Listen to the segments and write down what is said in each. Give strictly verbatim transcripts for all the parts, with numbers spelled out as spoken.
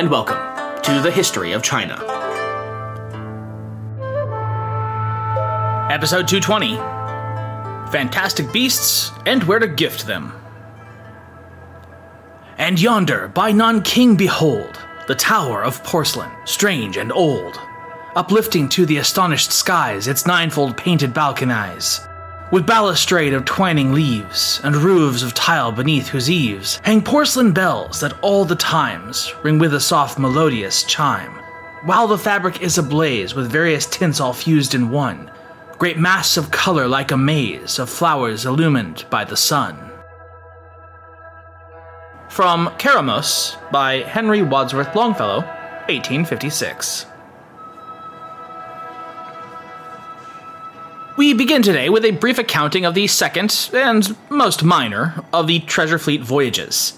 and welcome to the History of China. Episode two twenty, Fantastic Beasts and Where to Gift Them. And yonder, by Nanking behold, the tower of porcelain, strange and old, uplifting to the astonished skies its ninefold painted balconies, with balustrade of twining leaves, and roofs of tile beneath whose eaves hang porcelain bells that all the times ring with a soft melodious chime, while the fabric is ablaze with various tints all fused in one, great mass of color like a maze of flowers illumined by the sun. From Kéramos by Henry Wadsworth Longfellow, eighteen fifty-six. We begin today with a brief accounting of the second, and most minor, of the Treasure Fleet voyages.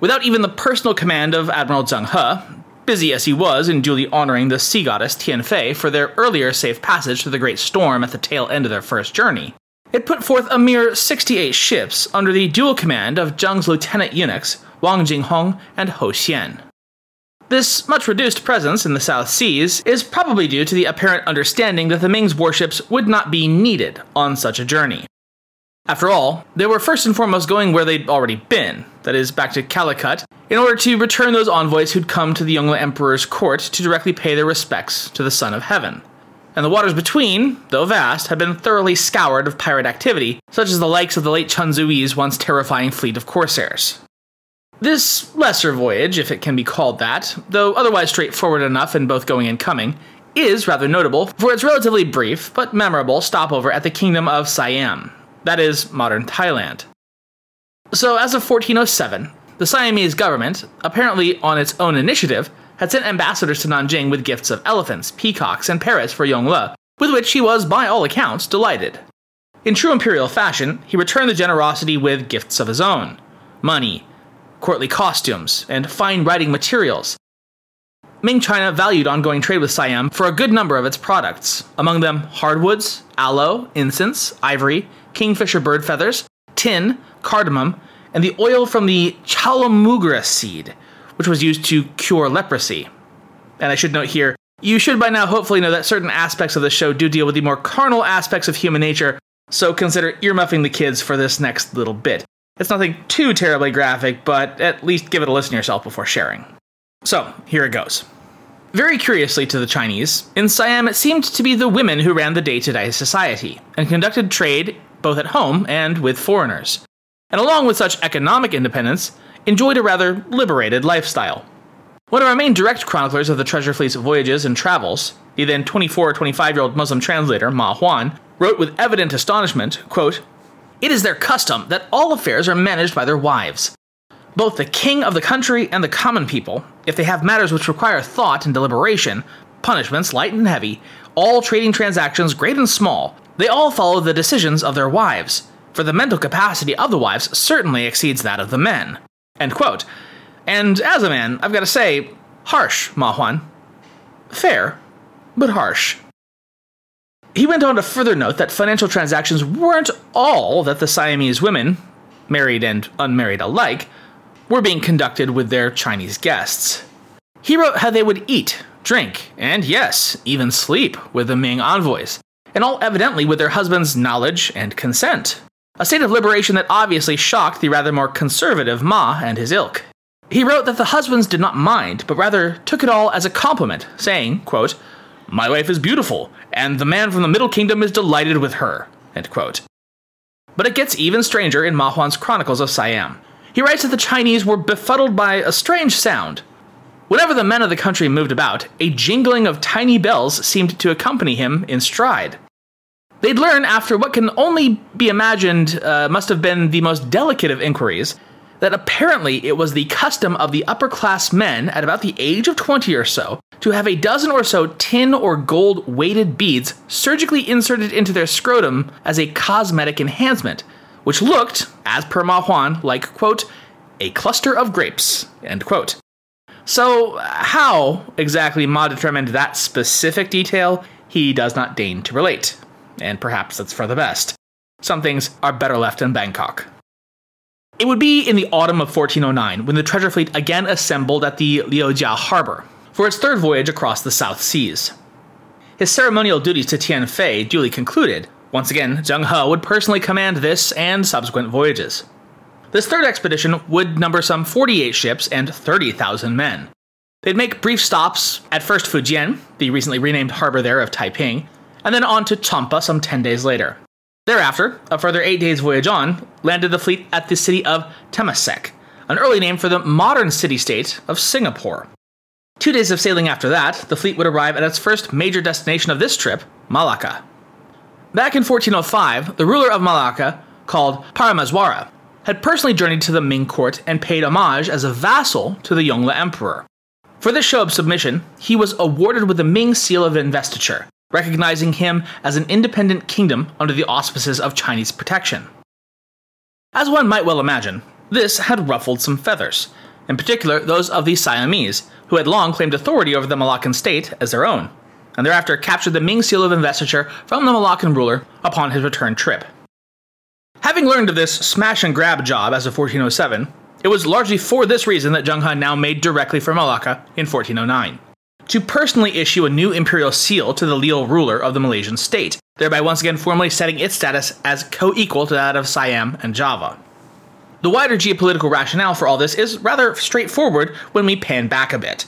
Without even the personal command of Admiral Zheng He, busy as he was in duly honoring the sea goddess Tianfei for their earlier safe passage through the Great Storm at the tail end of their first journey, it put forth a mere sixty-eight ships under the dual command of Zheng's lieutenant eunuchs, Wang Jinghong and Hou Xian. This much-reduced presence in the South Seas is probably due to the apparent understanding that the Ming's warships would not be needed on such a journey. After all, they were first and foremost going where they'd already been, that is, back to Calicut, in order to return those envoys who'd come to the Yongle Emperor's court to directly pay their respects to the Son of Heaven. And the waters between, though vast, had been thoroughly scoured of pirate activity, such as the likes of the late Chun Tzu-y's once terrifying fleet of corsairs. This lesser voyage, if it can be called that, though otherwise straightforward enough in both going and coming, is rather notable for its relatively brief but memorable stopover at the Kingdom of Siam, that is, modern Thailand. So as of fourteen oh seven, the Siamese government, apparently on its own initiative, had sent ambassadors to Nanjing with gifts of elephants, peacocks, and parrots for Yongle, with which he was, by all accounts, delighted. In true imperial fashion, he returned the generosity with gifts of his own, money, courtly costumes, and fine writing materials. Ming China valued ongoing trade with Siam for a good number of its products, among them hardwoods, aloe, incense, ivory, kingfisher bird feathers, tin, cardamom, and the oil from the chalamugra seed, which was used to cure leprosy. And I should note here, you should by now hopefully know that certain aspects of the show do deal with the more carnal aspects of human nature, so consider earmuffing the kids for this next little bit. It's nothing too terribly graphic, but at least give it a listen yourself before sharing. So, here it goes. Very curiously to the Chinese, in Siam it seemed to be the women who ran the day-to-day society, and conducted trade both at home and with foreigners, and along with such economic independence, enjoyed a rather liberated lifestyle. One of our main direct chroniclers of the Treasure Fleet's voyages and travels, the then twenty-four or twenty-five-year-old Muslim translator Ma Huan, wrote with evident astonishment, quote, "It is their custom that all affairs are managed by their wives. Both the king of the country and the common people, if they have matters which require thought and deliberation, punishments light and heavy, all trading transactions great and small, they all follow the decisions of their wives, for the mental capacity of the wives certainly exceeds that of the men." End quote. And as a man, I've got to say, harsh, Ma Huan. Fair, but harsh. He went on to further note that financial transactions weren't all that the Siamese women, married and unmarried alike, were being conducted with their Chinese guests. He wrote how they would eat, drink, and yes, even sleep with the Ming envoys, and all evidently with their husbands' knowledge and consent, a state of liberation that obviously shocked the rather more conservative Ma and his ilk. He wrote that the husbands did not mind, but rather took it all as a compliment, saying, quote, "My wife is beautiful, and the man from the Middle Kingdom is delighted with her." End quote. But it gets even stranger in Ma Huan's Chronicles of Siam. He writes that the Chinese were befuddled by a strange sound. Whenever the men of the country moved about, a jingling of tiny bells seemed to accompany him in stride. They'd learn, after what can only be imagined uh, must have been the most delicate of inquiries, that apparently it was the custom of the upper-class men at about the age of twenty or so to have a dozen or so tin or gold-weighted beads surgically inserted into their scrotum as a cosmetic enhancement, which looked, as per Ma Huan, like, quote, "a cluster of grapes," end quote. So how exactly Ma determined that specific detail, he does not deign to relate. And perhaps that's for the best. Some things are better left in Bangkok. It would be in the autumn of fourteen oh nine when the treasure fleet again assembled at the Liujia Harbor for its third voyage across the South Seas. His ceremonial duties to Tianfei duly concluded. Once again, Zheng He would personally command this and subsequent voyages. This third expedition would number some forty-eight ships and thirty thousand men. They'd make brief stops at first Fujian, the recently renamed harbor there of Taiping, and then on to Champa some ten days later. Thereafter, a further eight days' voyage on landed the fleet at the city of Temasek, an early name for the modern city-state of Singapore. Two days of sailing after that, the fleet would arrive at its first major destination of this trip, Malacca. Back in fourteen oh five, the ruler of Malacca, called Parameswara, had personally journeyed to the Ming court and paid homage as a vassal to the Yongle Emperor. For this show of submission, he was awarded with the Ming seal of investiture, recognizing him as an independent kingdom under the auspices of Chinese protection. As one might well imagine, this had ruffled some feathers, in particular those of the Siamese, who had long claimed authority over the Malaccan state as their own, and thereafter captured the Ming seal of investiture from the Malaccan ruler upon his return trip. Having learned of this smash-and-grab job as of fourteen oh seven, it was largely for this reason that Zheng He now made directly for Malacca in fourteen oh nine. To personally issue a new imperial seal to the leal ruler of the Malaysian state, thereby once again formally setting its status as co-equal to that of Siam and Java. The wider geopolitical rationale for all this is rather straightforward when we pan back a bit.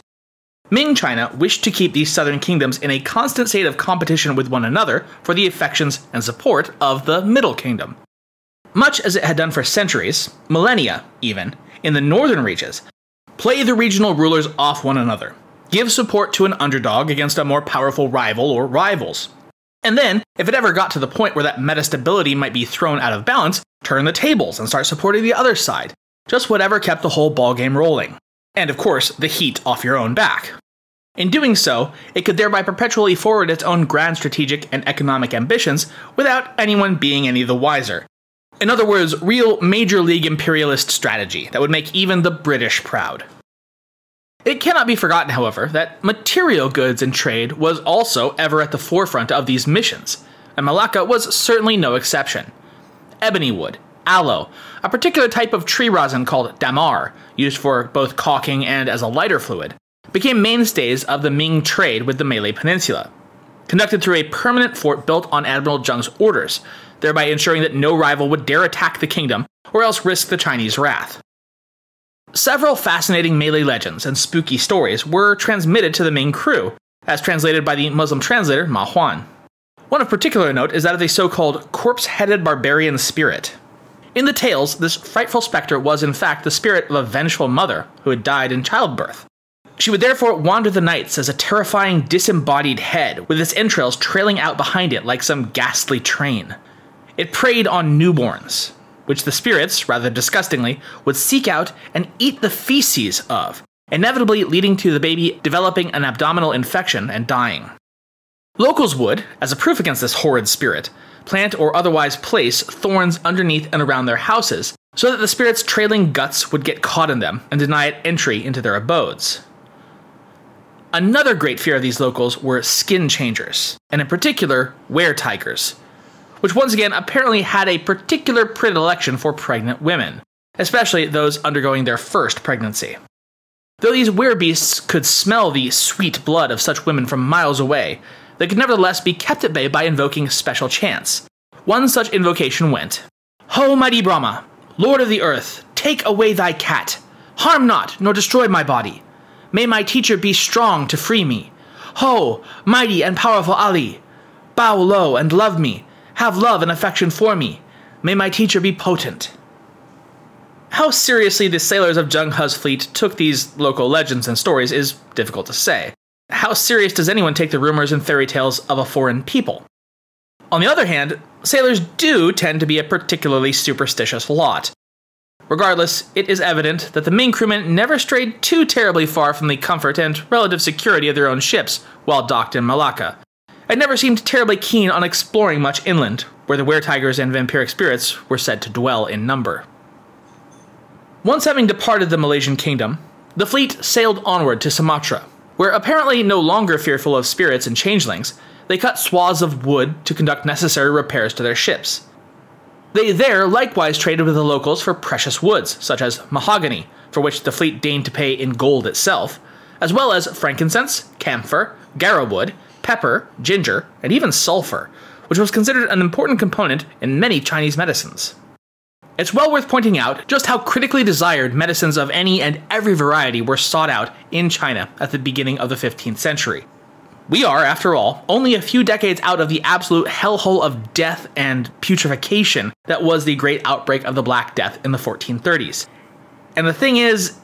Ming China wished to keep these southern kingdoms in a constant state of competition with one another for the affections and support of the Middle Kingdom. Much as it had done for centuries, millennia even, in the northern reaches, play the regional rulers off one another. Give support to an underdog against a more powerful rival or rivals. And then, if it ever got to the point where that meta-stability might be thrown out of balance, turn the tables and start supporting the other side. Just whatever kept the whole ballgame rolling. And of course, the heat off your own back. In doing so, it could thereby perpetually forward its own grand strategic and economic ambitions without anyone being any the wiser. In other words, real major league imperialist strategy that would make even the British proud. It cannot be forgotten, however, that material goods and trade was also ever at the forefront of these missions, and Malacca was certainly no exception. Ebony wood, aloe, a particular type of tree rosin called damar, used for both caulking and as a lighter fluid, became mainstays of the Ming trade with the Malay Peninsula, conducted through a permanent fort built on Admiral Zheng's orders, thereby ensuring that no rival would dare attack the kingdom or else risk the Chinese wrath. Several fascinating Malay legends and spooky stories were transmitted to the Ming crew, as translated by the Muslim translator Ma Huan. One of particular note is that of the so-called corpse-headed barbarian spirit. In the tales, this frightful specter was in fact the spirit of a vengeful mother who had died in childbirth. She would therefore wander the nights as a terrifying disembodied head, with its entrails trailing out behind it like some ghastly train. It preyed on newborns, which the spirits, rather disgustingly, would seek out and eat the feces of, inevitably leading to the baby developing an abdominal infection and dying. Locals would, as a proof against this horrid spirit, plant or otherwise place thorns underneath and around their houses, so that the spirit's trailing guts would get caught in them and deny it entry into their abodes. Another great fear of these locals were skin changers, and in particular, were-tigers, which once again apparently had a particular predilection for pregnant women, especially those undergoing their first pregnancy. Though these were-beasts could smell the sweet blood of such women from miles away, they could nevertheless be kept at bay by invoking special chants. One such invocation went, "Ho mighty Brahma, Lord of the earth, take away thy cat. Harm not, nor destroy my body. May my teacher be strong to free me. Ho, mighty and powerful Ali, bow low and love me. Have love and affection for me. May my teacher be potent." How seriously the sailors of Zheng He's fleet took these local legends and stories is difficult to say. How serious does anyone take the rumors and fairy tales of a foreign people? On the other hand, sailors do tend to be a particularly superstitious lot. Regardless, it is evident that the Ming crewmen never strayed too terribly far from the comfort and relative security of their own ships while docked in Malacca. It never seemed terribly keen on exploring much inland, where the were-tigers and vampiric spirits were said to dwell in number. Once having departed the Malaysian kingdom, the fleet sailed onward to Sumatra, where apparently no longer fearful of spirits and changelings, they cut swaths of wood to conduct necessary repairs to their ships. They there likewise traded with the locals for precious woods, such as mahogany, for which the fleet deigned to pay in gold itself, as well as frankincense, camphor, garrowood, pepper, ginger, and even sulfur, which was considered an important component in many Chinese medicines. It's well worth pointing out just how critically desired medicines of any and every variety were sought out in China at the beginning of the fifteenth century. We are, after all, only a few decades out of the absolute hellhole of death and putrefaction that was the great outbreak of the Black Death in the fourteen thirties. And the thing is,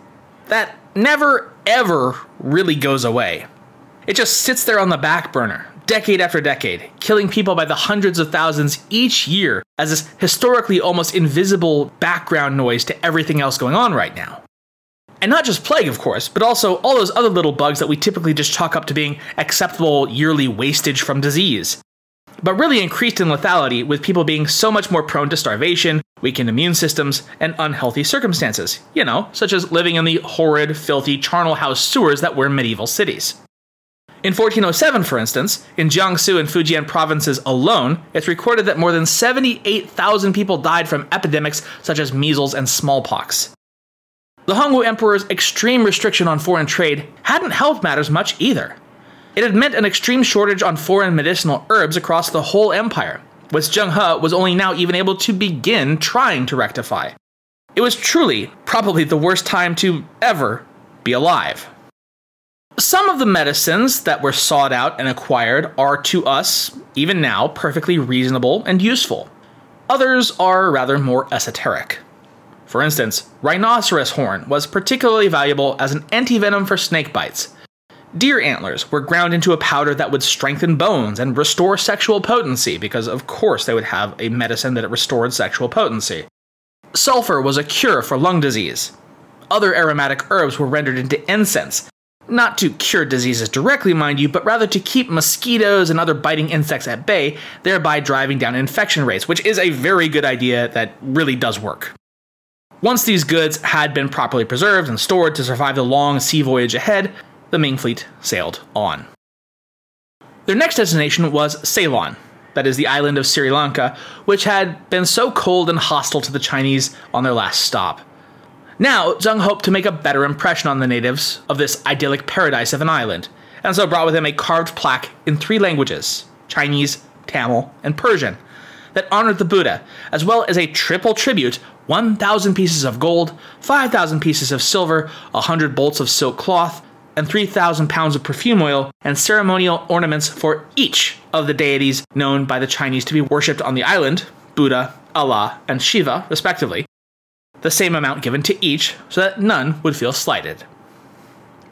that never, ever really goes away. It just sits there on the back burner, decade after decade, killing people by the hundreds of thousands each year as this historically almost invisible background noise to everything else going on right now. And not just plague, of course, but also all those other little bugs that we typically just chalk up to being acceptable yearly wastage from disease, but really increased in lethality with people being so much more prone to starvation, weakened immune systems, and unhealthy circumstances, you know, such as living in the horrid, filthy charnel house sewers that were medieval cities. In fourteen oh seven, for instance, in Jiangsu and Fujian provinces alone, it's recorded that more than seventy-eight thousand people died from epidemics such as measles and smallpox. The Hongwu Emperor's extreme restriction on foreign trade hadn't helped matters much either. It had meant an extreme shortage on foreign medicinal herbs across the whole empire, which Zheng He was only now even able to begin trying to rectify. It was truly, probably the worst time to ever be alive. Some of the medicines that were sought out and acquired are to us, even now, perfectly reasonable and useful. Others are rather more esoteric. For instance, rhinoceros horn was particularly valuable as an antivenom for snake bites. Deer antlers were ground into a powder that would strengthen bones and restore sexual potency, because of course they would have a medicine that restored sexual potency. Sulfur was a cure for lung disease. Other aromatic herbs were rendered into incense, not to cure diseases directly, mind you, but rather to keep mosquitoes and other biting insects at bay, thereby driving down infection rates, which is a very good idea that really does work. Once these goods had been properly preserved and stored to survive the long sea voyage ahead, the Ming fleet sailed on. Their next destination was Ceylon, that is the island of Sri Lanka, which had been so cold and hostile to the Chinese on their last stop. Now, Zheng hoped to make a better impression on the natives of this idyllic paradise of an island, and so brought with him a carved plaque in three languages, Chinese, Tamil, and Persian, that honored the Buddha, as well as a triple tribute, one thousand pieces of gold, five thousand pieces of silver, one hundred bolts of silk cloth, and three thousand pounds of perfume oil, and ceremonial ornaments for each of the deities known by the Chinese to be worshipped on the island, Buddha, Allah, and Shiva, respectively, the same amount given to each, so that none would feel slighted.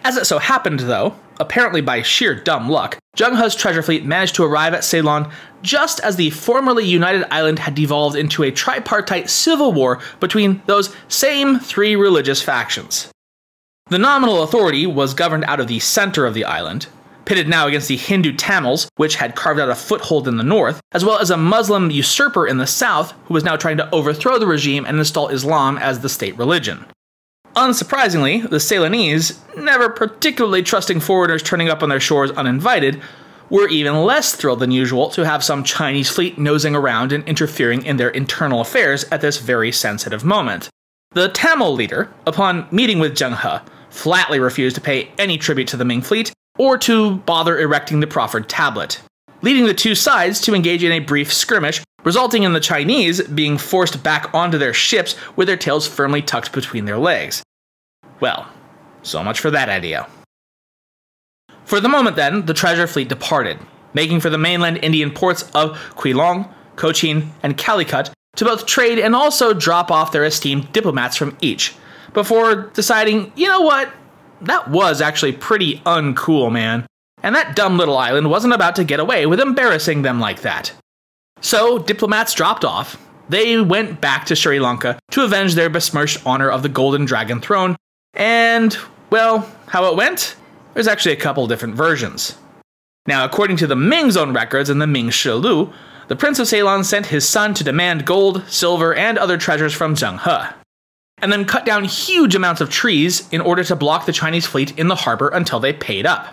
As it so happened, though, apparently by sheer dumb luck, Zheng He's treasure fleet managed to arrive at Ceylon just as the formerly united island had devolved into a tripartite civil war between those same three religious factions. The nominal authority was governed out of the center of the island, pitted now against the Hindu Tamils, which had carved out a foothold in the north, as well as a Muslim usurper in the south, who was now trying to overthrow the regime and install Islam as the state religion. Unsurprisingly, the Ceylonese, never particularly trusting foreigners turning up on their shores uninvited, were even less thrilled than usual to have some Chinese fleet nosing around and interfering in their internal affairs at this very sensitive moment. The Tamil leader, upon meeting with Zheng He, flatly refused to pay any tribute to the Ming fleet, or to bother erecting the proffered tablet, leading the two sides to engage in a brief skirmish, resulting in the Chinese being forced back onto their ships with their tails firmly tucked between their legs. Well, so much for that idea. For the moment then, the treasure fleet departed, making for the mainland Indian ports of Quilon, Cochin, and Calicut to both trade and also drop off their esteemed diplomats from each, before deciding, you know what? That was actually pretty uncool, man. And that dumb little island wasn't about to get away with embarrassing them like that. So, diplomats dropped off. They went back to Sri Lanka to avenge their besmirched honor of the Golden Dragon throne. And, well, how it went? There's actually a couple different versions. Now, according to the Ming's own records and the Ming Shi Lu, the Prince of Ceylon sent his son to demand gold, silver, and other treasures from Zheng He, and then cut down huge amounts of trees in order to block the Chinese fleet in the harbor until they paid up.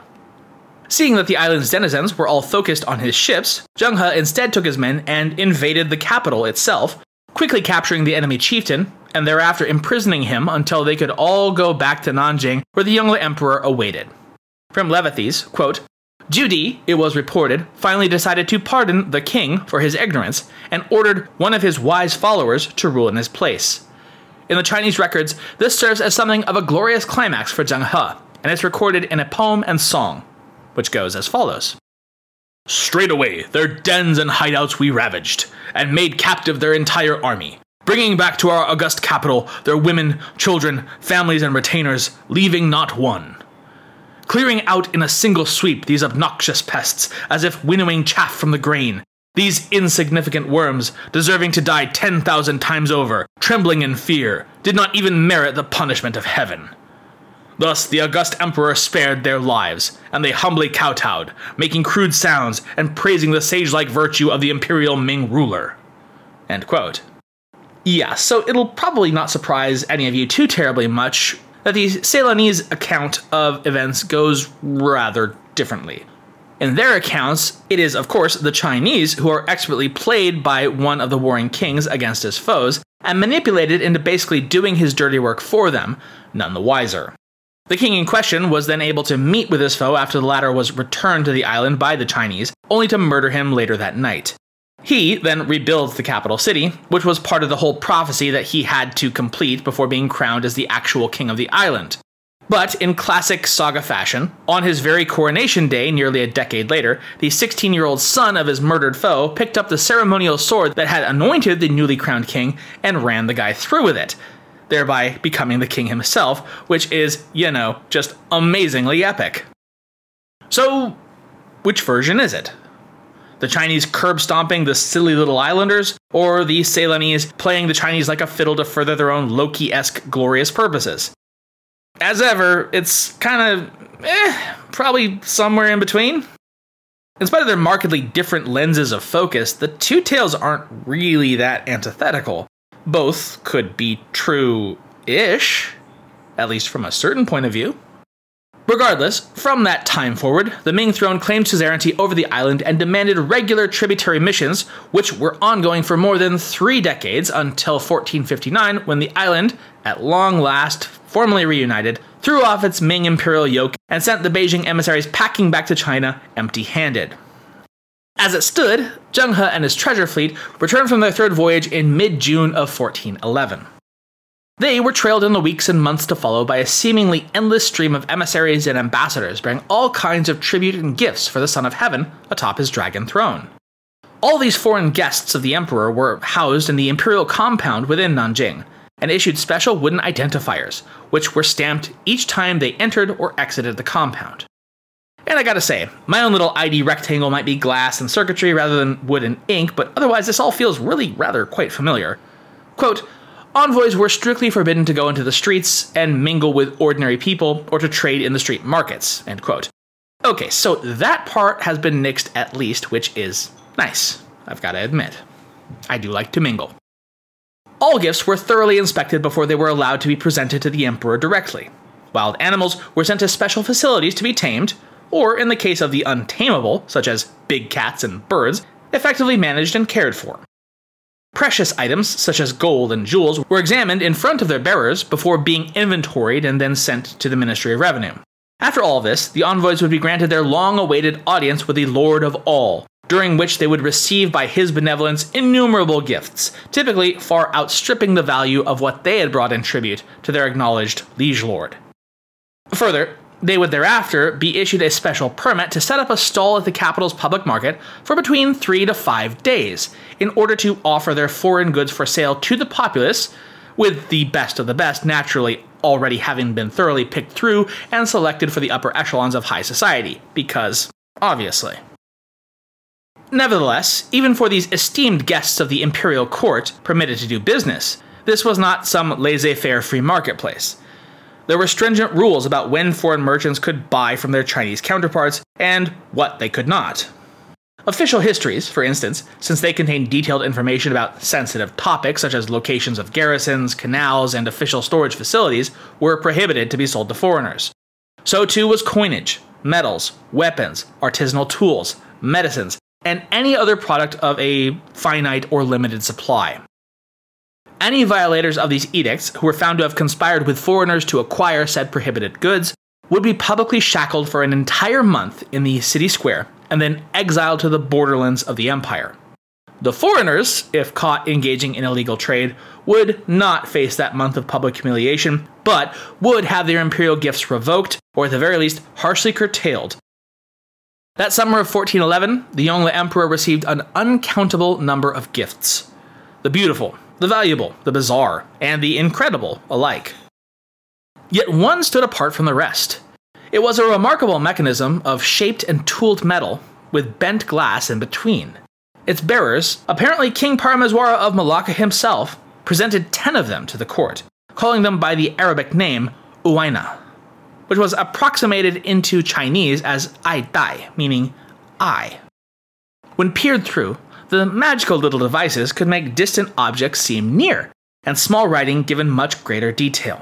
Seeing that the island's denizens were all focused on his ships, Zheng He instead took his men and invaded the capital itself, quickly capturing the enemy chieftain, and thereafter imprisoning him until they could all go back to Nanjing, where the Yongle Emperor awaited. From Levathes, quote, Zhu Di, it was reported, finally decided to pardon the king for his ignorance and ordered one of his wise followers to rule in his place. In the Chinese records, this serves as something of a glorious climax for Zheng He, and it's recorded in a poem and song, which goes as follows. Straightway their dens and hideouts we ravaged, and made captive their entire army, bringing back to our august capital their women, children, families, and retainers, leaving not one. Clearing out in a single sweep these obnoxious pests, as if winnowing chaff from the grain, these insignificant worms, deserving to die ten thousand times over, trembling in fear, did not even merit the punishment of heaven. Thus the august emperor spared their lives, and they humbly kowtowed, making crude sounds and praising the sage-like virtue of the imperial Ming ruler. End quote. Yeah, so it'll probably not surprise any of you too terribly much that the Ceylonese account of events goes rather differently. In their accounts, it is, of course, the Chinese who are expertly played by one of the warring kings against his foes and manipulated into basically doing his dirty work for them, none the wiser. The king in question was then able to meet with his foe after the latter was returned to the island by the Chinese, only to murder him later that night. He then rebuilds the capital city, which was part of the whole prophecy that he had to complete before being crowned as the actual king of the island. But in classic saga fashion, on his very coronation day nearly a decade later, the sixteen-year-old son of his murdered foe picked up the ceremonial sword that had anointed the newly crowned king and ran the guy through with it, thereby becoming the king himself, which is, you know, just amazingly epic. So, which version is it? The Chinese curb-stomping the silly little islanders, or the Ceylonese playing the Chinese like a fiddle to further their own Loki-esque glorious purposes? As ever, it's kind of, eh, probably somewhere in between. In spite of their markedly different lenses of focus, the two tales aren't really that antithetical. Both could be true-ish, at least from a certain point of view. Regardless, from that time forward, the Ming throne claimed suzerainty over the island and demanded regular tributary missions, which were ongoing for more than three decades until fourteen fifty-nine, when the island, at long last, formally reunited, threw off its Ming imperial yoke and sent the Beijing emissaries packing back to China empty-handed. As it stood, Zheng He and his treasure fleet returned from their third voyage in mid-June of fourteen eleven. They were trailed in the weeks and months to follow by a seemingly endless stream of emissaries and ambassadors bearing all kinds of tribute and gifts for the Son of Heaven atop his dragon throne. All these foreign guests of the emperor were housed in the imperial compound within Nanjing, and issued special wooden identifiers, which were stamped each time they entered or exited the compound. And I gotta say, my own little I D rectangle might be glass and circuitry rather than wood and ink, but otherwise this all feels really rather quite familiar. Quote, envoys were strictly forbidden to go into the streets and mingle with ordinary people or to trade in the street markets, end quote. Okay, so that part has been nixed at least, which is nice, I've gotta admit. I do like to mingle. All gifts were thoroughly inspected before they were allowed to be presented to the emperor directly. Wild animals were sent to special facilities to be tamed, or in the case of the untamable, such as big cats and birds, effectively managed and cared for. Precious items, such as gold and jewels, were examined in front of their bearers before being inventoried and then sent to the Ministry of Revenue. After all this, the envoys would be granted their long-awaited audience with the Lord of All, during which they would receive by his benevolence innumerable gifts, typically far outstripping the value of what they had brought in tribute to their acknowledged liege lord. Further, they would thereafter be issued a special permit to set up a stall at the capital's public market for between three to five days in order to offer their foreign goods for sale to the populace, with the best of the best naturally already having been thoroughly picked through and selected for the upper echelons of high society, because, obviously. Nevertheless, even for these esteemed guests of the imperial court permitted to do business, this was not some laissez-faire free marketplace. There were stringent rules about when foreign merchants could buy from their Chinese counterparts and what they could not. Official histories, for instance, since they contain detailed information about sensitive topics such as locations of garrisons, canals, and official storage facilities, were prohibited to be sold to foreigners. So too was coinage, metals, weapons, artisanal tools, medicines, and any other product of a finite or limited supply. Any violators of these edicts, who were found to have conspired with foreigners to acquire said prohibited goods, would be publicly shackled for an entire month in the city square, and then exiled to the borderlands of the empire. The foreigners, if caught engaging in illegal trade, would not face that month of public humiliation, but would have their imperial gifts revoked, or at the very least, harshly curtailed. That summer of fourteen eleven, the Yongle Emperor received an uncountable number of gifts. The beautiful, the valuable, the bizarre, and the incredible alike. Yet one stood apart from the rest. It was a remarkable mechanism of shaped and tooled metal, with bent glass in between. Its bearers, apparently King Parameswara of Malacca himself, presented ten of them to the court, calling them by the Arabic name Uwaina, which was approximated into Chinese as Ai Dai, meaning eye. When peered through, the magical little devices could make distant objects seem near, and small writing given much greater detail.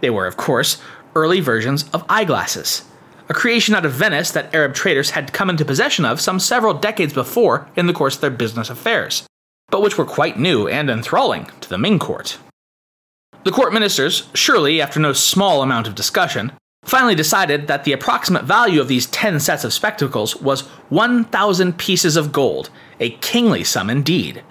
They were, of course, early versions of eyeglasses, a creation out of Venice that Arab traders had come into possession of some several decades before in the course of their business affairs, but which were quite new and enthralling to the Ming court. The court ministers, surely after no small amount of discussion, finally decided that the approximate value of these ten sets of spectacles was one thousand pieces of gold, a kingly sum indeed.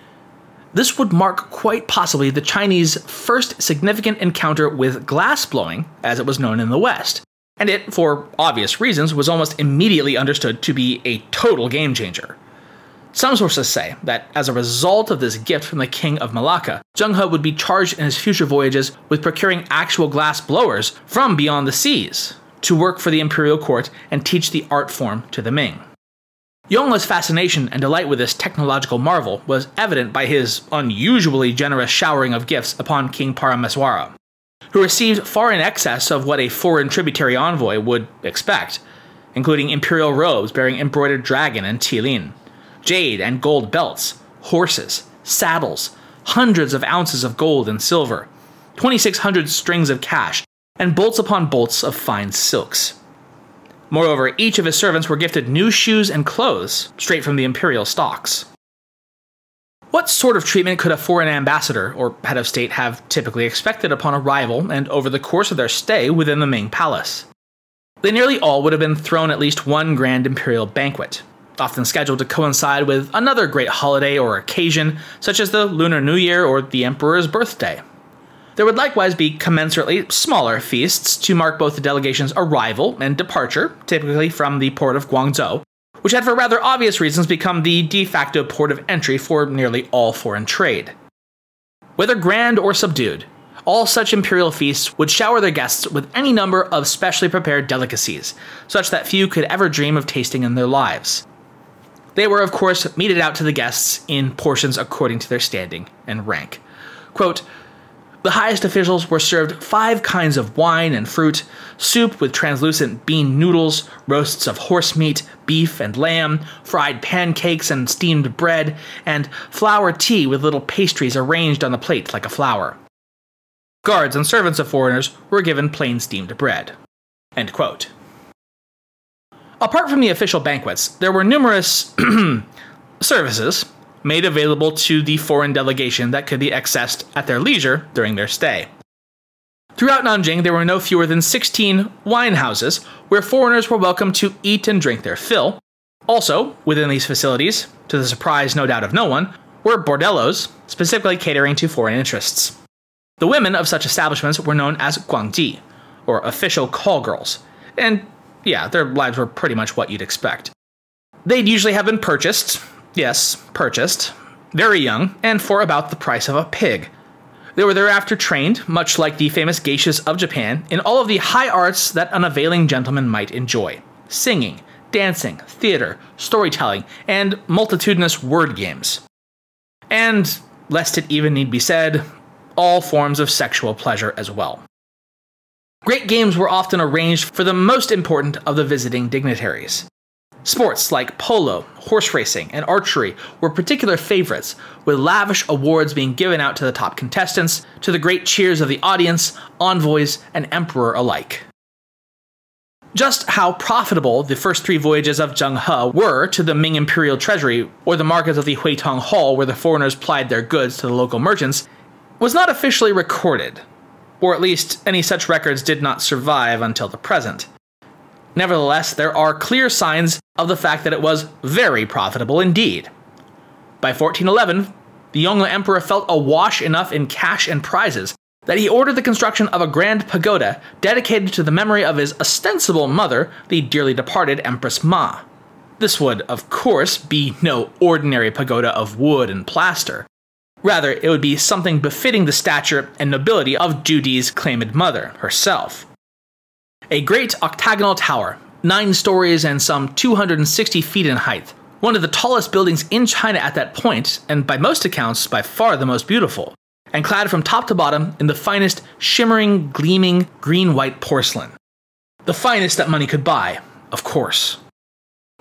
This would mark quite possibly the Chinese first significant encounter with glass blowing, as it was known in the West, and it, for obvious reasons, was almost immediately understood to be a total game-changer. Some sources say that, as a result of this gift from the King of Malacca, Zheng He would be charged in his future voyages with procuring actual glass blowers from beyond the seas to work for the imperial court and teach the art form to the Ming. Yongle's fascination and delight with this technological marvel was evident by his unusually generous showering of gifts upon King Parameswara, who received far in excess of what a foreign tributary envoy would expect, including imperial robes bearing embroidered dragon and Qilin, jade and gold belts, horses, saddles, hundreds of ounces of gold and silver, twenty-six hundred strings of cash, and bolts upon bolts of fine silks. Moreover, each of his servants were gifted new shoes and clothes, straight from the imperial stocks. What sort of treatment could a foreign ambassador or head of state have typically expected upon arrival and over the course of their stay within the Ming palace? They nearly all would have been thrown at least one grand imperial banquet, often scheduled to coincide with another great holiday or occasion, such as the Lunar New Year or the Emperor's birthday. There would likewise be commensurately smaller feasts to mark both the delegation's arrival and departure, typically from the port of Guangzhou, which had for rather obvious reasons become the de facto port of entry for nearly all foreign trade. Whether grand or subdued, all such imperial feasts would shower their guests with any number of specially prepared delicacies, such that few could ever dream of tasting in their lives. They were, of course, meted out to the guests in portions according to their standing and rank. Quote, "The highest officials were served five kinds of wine and fruit, soup with translucent bean noodles, roasts of horse meat, beef and lamb, fried pancakes and steamed bread, and flower tea with little pastries arranged on the plate like a flower. Guards and servants of foreigners were given plain steamed bread." End quote. Apart from the official banquets, there were numerous services made available to the foreign delegation that could be accessed at their leisure during their stay. Throughout Nanjing, there were no fewer than sixteen wine houses where foreigners were welcome to eat and drink their fill. Also, within these facilities, to the surprise no doubt of no one, were bordellos, specifically catering to foreign interests. The women of such establishments were known as guangji, or official call girls, and yeah, their lives were pretty much what you'd expect. They'd usually have been purchased, yes, purchased, very young, and for about the price of a pig. They were thereafter trained, much like the famous geishas of Japan, in all of the high arts that an availing gentleman might enjoy: singing, dancing, theater, storytelling, and multitudinous word games. And, lest it even need be said, all forms of sexual pleasure as well. Great games were often arranged for the most important of the visiting dignitaries. Sports like polo, horse racing, and archery were particular favorites, with lavish awards being given out to the top contestants, to the great cheers of the audience, envoys, and emperor alike. Just how profitable the first three voyages of Zheng He were to the Ming imperial treasury, or the markets of the Huitong Hall where the foreigners plied their goods to the local merchants, was not officially recorded, or at least any such records did not survive until the present. Nevertheless, there are clear signs of the fact that it was very profitable indeed. By fourteen eleven, the Yongle Emperor felt awash enough in cash and prizes that he ordered the construction of a grand pagoda dedicated to the memory of his ostensible mother, the dearly departed Empress Ma. This would, of course, be no ordinary pagoda of wood and plaster. Rather, it would be something befitting the stature and nobility of Zhu Di's claimed mother herself. A great octagonal tower, nine stories and some two hundred sixty feet in height, one of the tallest buildings in China at that point, and by most accounts, by far the most beautiful, and clad from top to bottom in the finest shimmering, gleaming, green-white porcelain. The finest that money could buy, of course.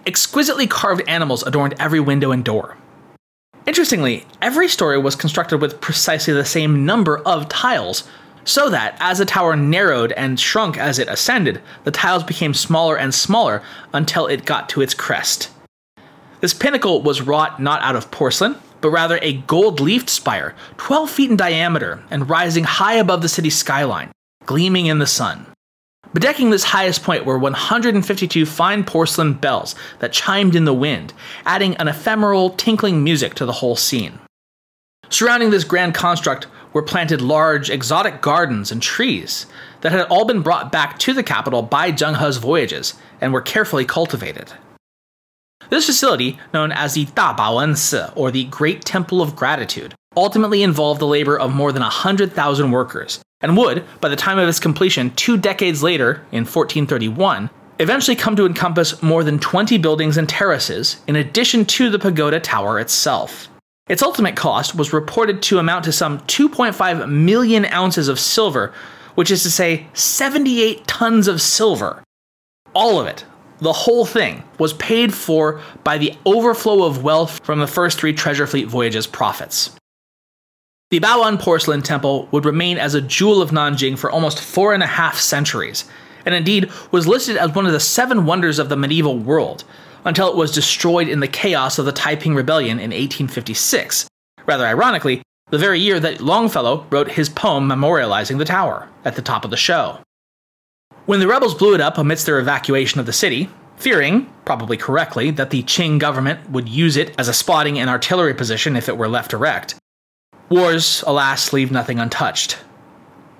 Exquisitely carved animals adorned every window and door. Interestingly, every story was constructed with precisely the same number of tiles, so that, as the tower narrowed and shrunk as it ascended, the tiles became smaller and smaller until it got to its crest. This pinnacle was wrought not out of porcelain, but rather a gold-leafed spire, twelve feet in diameter and rising high above the city's skyline, gleaming in the sun. Bedecking this highest point were one hundred fifty-two fine porcelain bells that chimed in the wind, adding an ephemeral, tinkling music to the whole scene. Surrounding this grand construct were planted large, exotic gardens and trees that had all been brought back to the capital by Zheng He's voyages and were carefully cultivated. This facility, known as the Da Bao'en Si, or the Great Temple of Gratitude, ultimately involved the labor of more than one hundred thousand workers, and would, by the time of its completion two decades later, in fourteen thirty-one, eventually come to encompass more than twenty buildings and terraces, in addition to the pagoda tower itself. Its ultimate cost was reported to amount to some two point five million ounces of silver, which is to say seventy-eight tons of silver. All of it, the whole thing, was paid for by the overflow of wealth from the first three Treasure Fleet voyages' profits. The Bao'en Porcelain Temple would remain as a jewel of Nanjing for almost four and a half centuries, and indeed was listed as one of the seven wonders of the medieval world, until it was destroyed in the chaos of the Taiping Rebellion in eighteen fifty-six, rather ironically, the very year that Longfellow wrote his poem memorializing the tower, at the top of the show. When the rebels blew it up amidst their evacuation of the city, fearing, probably correctly, that the Qing government would use it as a spotting and artillery position if it were left erect, wars, alas, leave nothing untouched.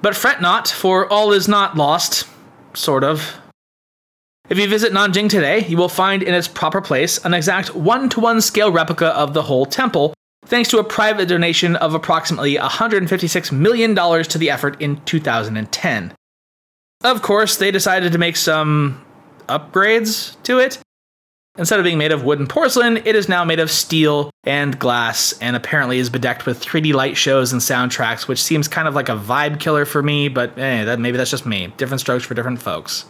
But fret not, for all is not lost. Sort of. If you visit Nanjing today, you will find in its proper place an exact one-to-one scale replica of the whole temple, thanks to a private donation of approximately one hundred fifty-six million dollars to the effort in two thousand ten. Of course, they decided to make some upgrades to it. Instead of being made of wood and porcelain, it is now made of steel and glass, and apparently is bedecked with three D light shows and soundtracks, which seems kind of like a vibe killer for me, but eh, that, maybe that's just me. Different strokes for different folks.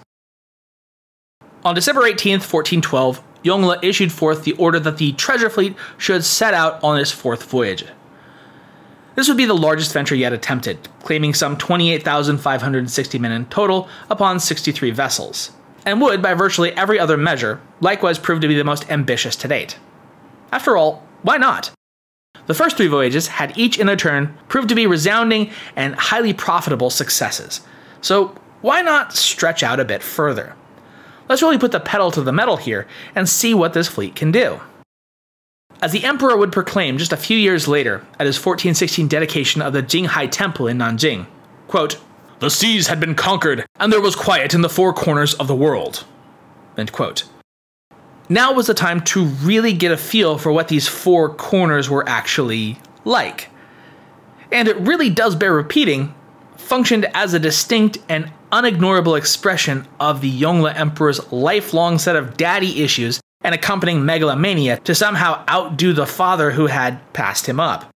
On December eighteenth, fourteen twelve, Yongle issued forth the order that the Treasure Fleet should set out on its fourth voyage. This would be the largest venture yet attempted, claiming some twenty-eight thousand five hundred sixty men in total upon sixty-three vessels, and would, by virtually every other measure, likewise prove to be the most ambitious to date. After all, why not? The first three voyages had each in their turn proved to be resounding and highly profitable successes, so why not stretch out a bit further? Let's really put the pedal to the metal here and see what this fleet can do. As the emperor would proclaim just a few years later at his fourteen sixteen dedication of the Jinghai Temple in Nanjing, quote, "The seas had been conquered, and there was quiet in the four corners of the world." End quote. Now was the time to really get a feel for what these four corners were actually like. And it really does bear repeating, functioned as a distinct and unignorable expression of the Yongle Emperor's lifelong set of daddy issues and accompanying megalomania to somehow outdo the father who had passed him up.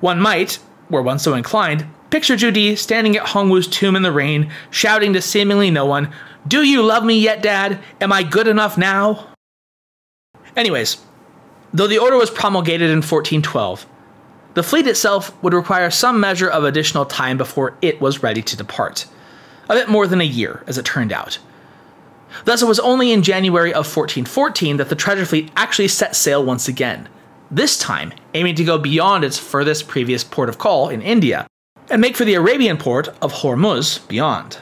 One might, were one so inclined, picture Zhu Di standing at Hongwu's tomb in the rain, shouting to seemingly no one, "Do you love me yet, Dad? Am I good enough now?" Anyways, though the order was promulgated in fourteen twelve, the fleet itself would require some measure of additional time before it was ready to depart. A bit more than a year, as it turned out. Thus, it was only in January of fourteen fourteen that the Treasure Fleet actually set sail once again, this time aiming to go beyond its furthest previous port of call in India, and make for the Arabian port of Hormuz beyond.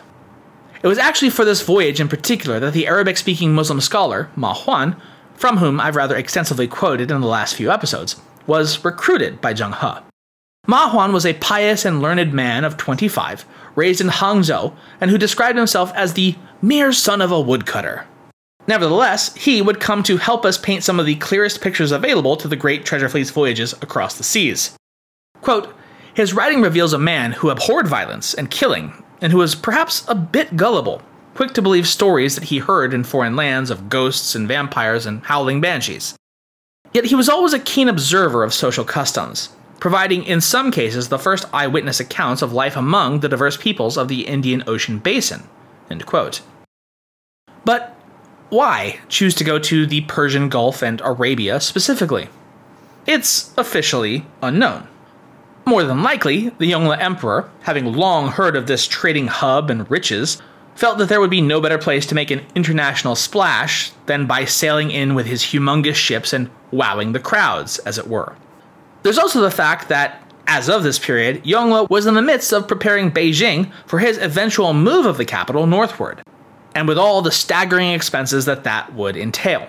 It was actually for this voyage in particular that the Arabic-speaking Muslim scholar, Ma Huan, from whom I've rather extensively quoted in the last few episodes, was recruited by Zheng He. Ma Huan was a pious and learned man of twenty-five, raised in Hangzhou, and who described himself as the mere son of a woodcutter. Nevertheless, he would come to help us paint some of the clearest pictures available to the great treasure fleet's voyages across the seas. Quote, his writing reveals a man who abhorred violence and killing, and who was perhaps a bit gullible, quick to believe stories that he heard in foreign lands of ghosts and vampires and howling banshees. Yet he was always a keen observer of social customs, providing in some cases the first eyewitness accounts of life among the diverse peoples of the Indian Ocean basin. End quote. But why choose to go to the Persian Gulf and Arabia specifically? It's officially unknown. More than likely, the Yongle Emperor, having long heard of this trading hub and riches, felt that there would be no better place to make an international splash than by sailing in with his humongous ships and wowing the crowds, as it were. There's also the fact that, as of this period, Yongle was in the midst of preparing Beijing for his eventual move of the capital northward, and with all the staggering expenses that that would entail.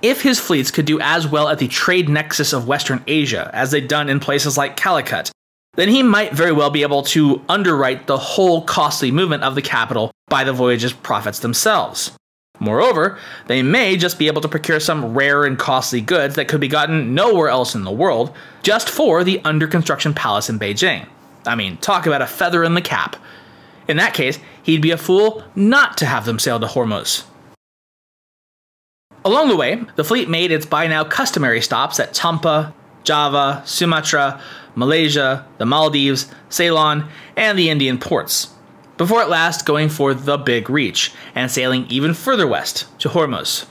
If his fleets could do as well at the trade nexus of Western Asia as they'd done in places like Calicut, then he might very well be able to underwrite the whole costly movement of the capital by the voyage's profits themselves. Moreover, they may just be able to procure some rare and costly goods that could be gotten nowhere else in the world just for the under-construction palace in Beijing. I mean, talk about a feather in the cap. In that case, he'd be a fool not to have them sail to Hormuz. Along the way, the fleet made its by now customary stops at Champa, Java, Sumatra, Malaysia, the Maldives, Ceylon, and the Indian ports, before at last going for the Big Reach and sailing even further west to Hormuz.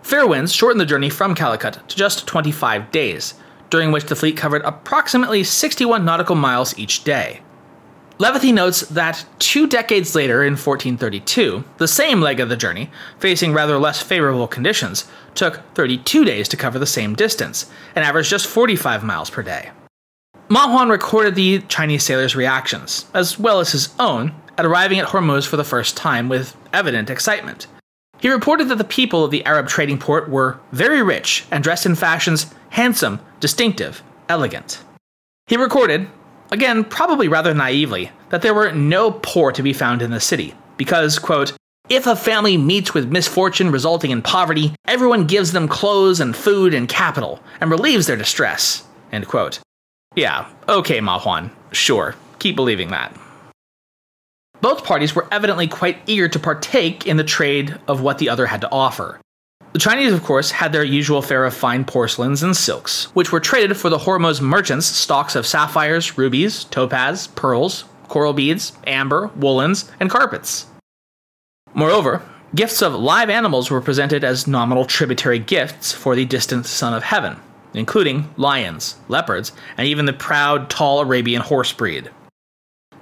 Fair winds shortened the journey from Calicut to just twenty-five days, during which the fleet covered approximately sixty-one nautical miles each day. Levathes notes that two decades later, in fourteen thirty-two, the same leg of the journey, facing rather less favorable conditions, took thirty-two days to cover the same distance, and averaged just forty-five miles per day. Ma Huan recorded the Chinese sailor's reactions, as well as his own, at arriving at Hormuz for the first time with evident excitement. He reported that the people of the Arab trading port were very rich and dressed in fashions handsome, distinctive, elegant. He recorded, again, probably rather naively, that there were no poor to be found in the city, because, quote, if a family meets with misfortune resulting in poverty, everyone gives them clothes and food and capital, and relieves their distress, end quote. Yeah, okay, Ma Huan, sure, keep believing that. Both parties were evidently quite eager to partake in the trade of what the other had to offer. The Chinese, of course, had their usual fare of fine porcelains and silks, which were traded for the Hormuz merchants stocks of sapphires, rubies, topaz, pearls, coral beads, amber, woolens, and carpets. Moreover, gifts of live animals were presented as nominal tributary gifts for the distant son of heaven, including lions, leopards, and even the proud, tall Arabian horse breed.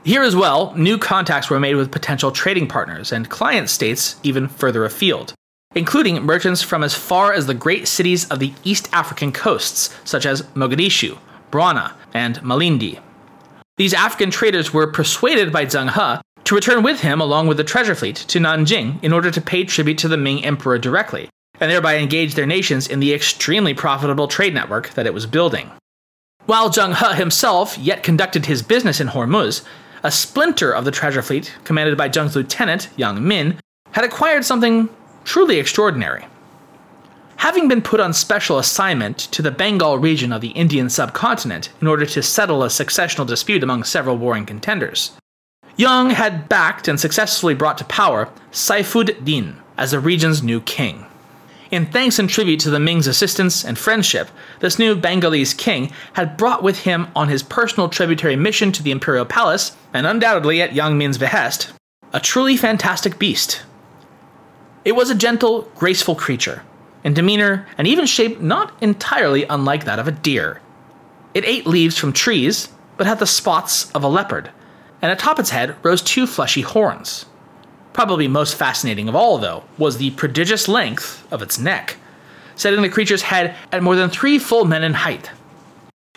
Here as well, new contacts were made with potential trading partners and client states even further afield, including merchants from as far as the great cities of the East African coasts, such as Mogadishu, Brana, and Malindi. These African traders were persuaded by Zheng He to return with him along with the treasure fleet to Nanjing in order to pay tribute to the Ming Emperor directly, and thereby engage their nations in the extremely profitable trade network that it was building. While Zheng He himself yet conducted his business in Hormuz, a splinter of the treasure fleet, commanded by Zheng's lieutenant, Yang Min, had acquired something truly extraordinary. Having been put on special assignment to the Bengal region of the Indian subcontinent in order to settle a successional dispute among several warring contenders, Yang had backed and successfully brought to power Saifuddin as the region's new king. In thanks and tribute to the Ming's assistance and friendship, this new Bengalese king had brought with him on his personal tributary mission to the imperial palace, and undoubtedly at Yang Min's behest, a truly fantastic beast. It was a gentle, graceful creature, in demeanor and even shape not entirely unlike that of a deer. It ate leaves from trees, but had the spots of a leopard, and atop its head rose two fleshy horns. Probably most fascinating of all, though, was the prodigious length of its neck, setting the creature's head at more than three full men in height.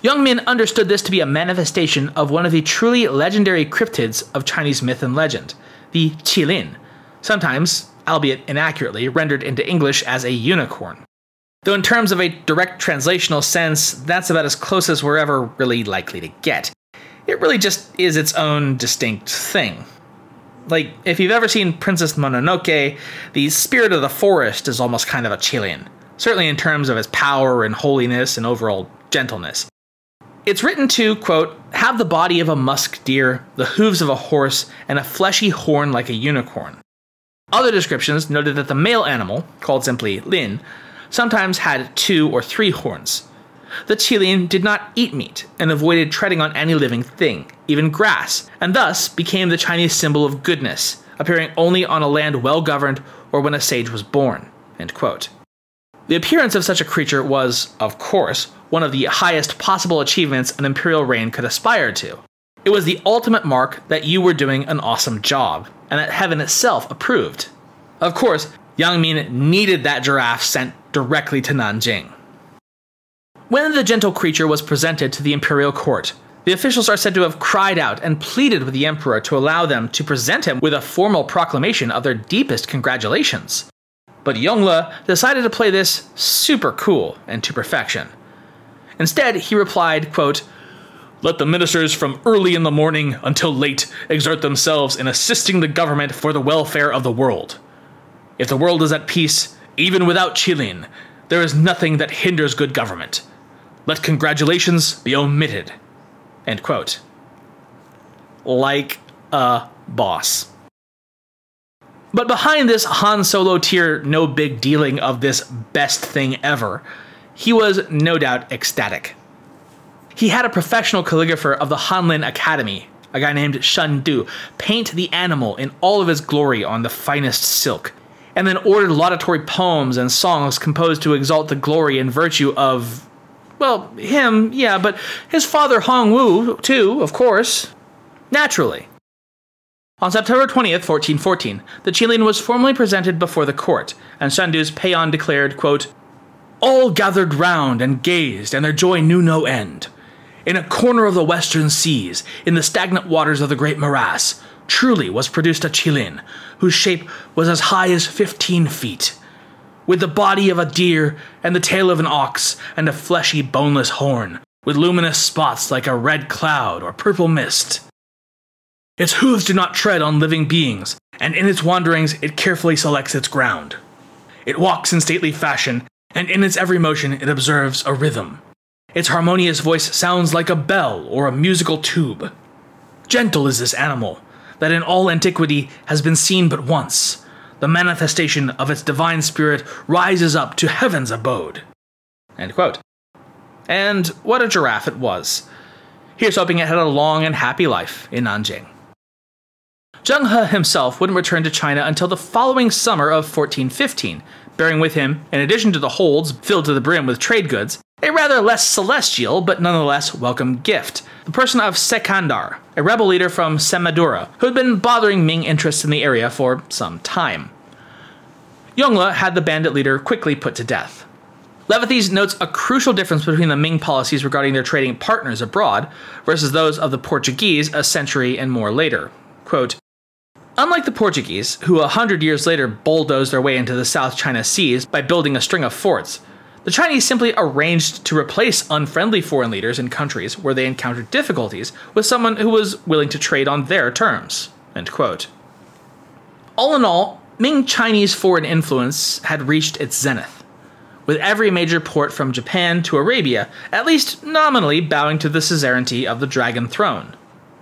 Yang Min understood this to be a manifestation of one of the truly legendary cryptids of Chinese myth and legend, the Qilin, sometimes, albeit inaccurately, rendered into English as a unicorn. Though in terms of a direct translational sense, that's about as close as we're ever really likely to get. It really just is its own distinct thing. Like, if you've ever seen Princess Mononoke, the spirit of the forest is almost kind of a Qilin, certainly in terms of its power and holiness and overall gentleness. It's written to, quote, have the body of a musk deer, the hooves of a horse, and a fleshy horn like a unicorn. Other descriptions noted that the male animal, called simply Lin, sometimes had two or three horns. The Qilin did not eat meat and avoided treading on any living thing, even grass, and thus became the Chinese symbol of goodness, appearing only on a land well-governed or when a sage was born, end quote. The appearance of such a creature was, of course, one of the highest possible achievements an imperial reign could aspire to. It was the ultimate mark that you were doing an awesome job, and that heaven itself approved. Of course, Yang Min needed that giraffe sent directly to Nanjing. When the gentle creature was presented to the imperial court, the officials are said to have cried out and pleaded with the emperor to allow them to present him with a formal proclamation of their deepest congratulations. But Yongle decided to play this super cool and to perfection. Instead, he replied, quote, let the ministers from early in the morning until late exert themselves in assisting the government for the welfare of the world. If the world is at peace, even without Qilin, there is nothing that hinders good government. Let congratulations be omitted, end quote. Like a boss. But behind this Han Solo tier no big dealing of this best thing ever, he was no doubt ecstatic. He had a professional calligrapher of the Hanlin Academy, a guy named Shun Du, paint the animal in all of his glory on the finest silk, and then ordered laudatory poems and songs composed to exalt the glory and virtue of... well, him, yeah, but his father Hong Wu, too, of course. Naturally. On September twentieth, fourteen fourteen, the Qilin was formally presented before the court, and Shandu's Paean declared, quote, all gathered round and gazed, and their joy knew no end. In a corner of the western seas, in the stagnant waters of the great morass, truly was produced a Qilin, whose shape was as high as fifteen feet, with the body of a deer and the tail of an ox and a fleshy boneless horn, with luminous spots like a red cloud or purple mist. Its hooves do not tread on living beings, and in its wanderings it carefully selects its ground. It walks in stately fashion, and in its every motion it observes a rhythm. Its harmonious voice sounds like a bell or a musical tube. Gentle is this animal, that in all antiquity has been seen but once. The manifestation of its divine spirit rises up to heaven's abode. End quote. And what a giraffe it was. Here's hoping it had a long and happy life in Nanjing. Zheng He himself wouldn't return to China until the following summer of fourteen fifteen, bearing with him, in addition to the holds filled to the brim with trade goods, a rather less celestial but nonetheless welcome gift, the person of Sekandar, a rebel leader from Semadura, who had been bothering Ming interests in the area for some time. Yongle had the bandit leader quickly put to death. Levathes notes a crucial difference between the Ming policies regarding their trading partners abroad versus those of the Portuguese a century and more later. Quote, unlike the Portuguese, who a hundred years later bulldozed their way into the South China Seas by building a string of forts, the Chinese simply arranged to replace unfriendly foreign leaders in countries where they encountered difficulties with someone who was willing to trade on their terms. End quote. All in all, Ming Chinese foreign influence had reached its zenith, with every major port from Japan to Arabia at least nominally bowing to the suzerainty of the Dragon Throne.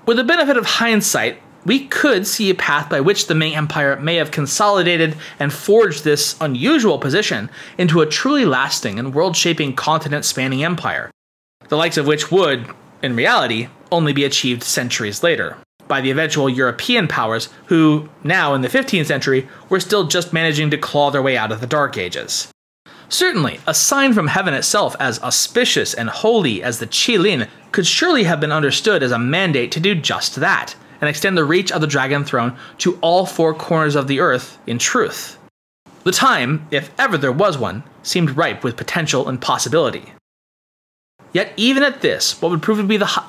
With the benefit of hindsight, we could see a path by which the Ming Empire may have consolidated and forged this unusual position into a truly lasting and world-shaping continent-spanning empire, the likes of which would, in reality, only be achieved centuries later, by the eventual European powers who, now in the fifteenth century, were still just managing to claw their way out of the Dark Ages. Certainly, a sign from heaven itself as auspicious and holy as the Qilin could surely have been understood as a mandate to do just that, and extend the reach of the Dragon Throne to all four corners of the earth in truth. The time, if ever there was one, seemed ripe with potential and possibility. Yet even at this, what would prove to be the hi-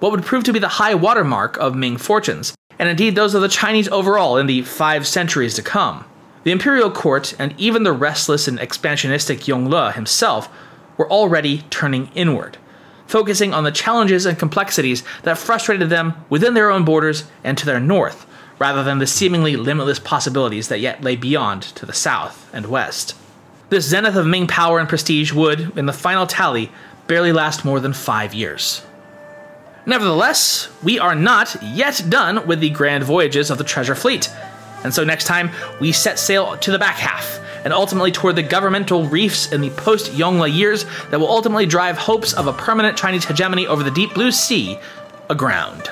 what would prove to be the high watermark of Ming fortunes, and indeed those of the Chinese overall in the five centuries to come, the imperial court and even the restless and expansionistic Yongle himself were already turning inward, focusing on the challenges and complexities that frustrated them within their own borders and to their north, rather than the seemingly limitless possibilities that yet lay beyond to the south and west. This zenith of Ming power and prestige would, in the final tally, barely last more than five years. Nevertheless, we are not yet done with the grand voyages of the treasure fleet, and so next time we set sail to the back half, and ultimately toward the governmental reefs in the post-Yongle years that will ultimately drive hopes of a permanent Chinese hegemony over the deep blue sea aground.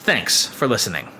Thanks for listening.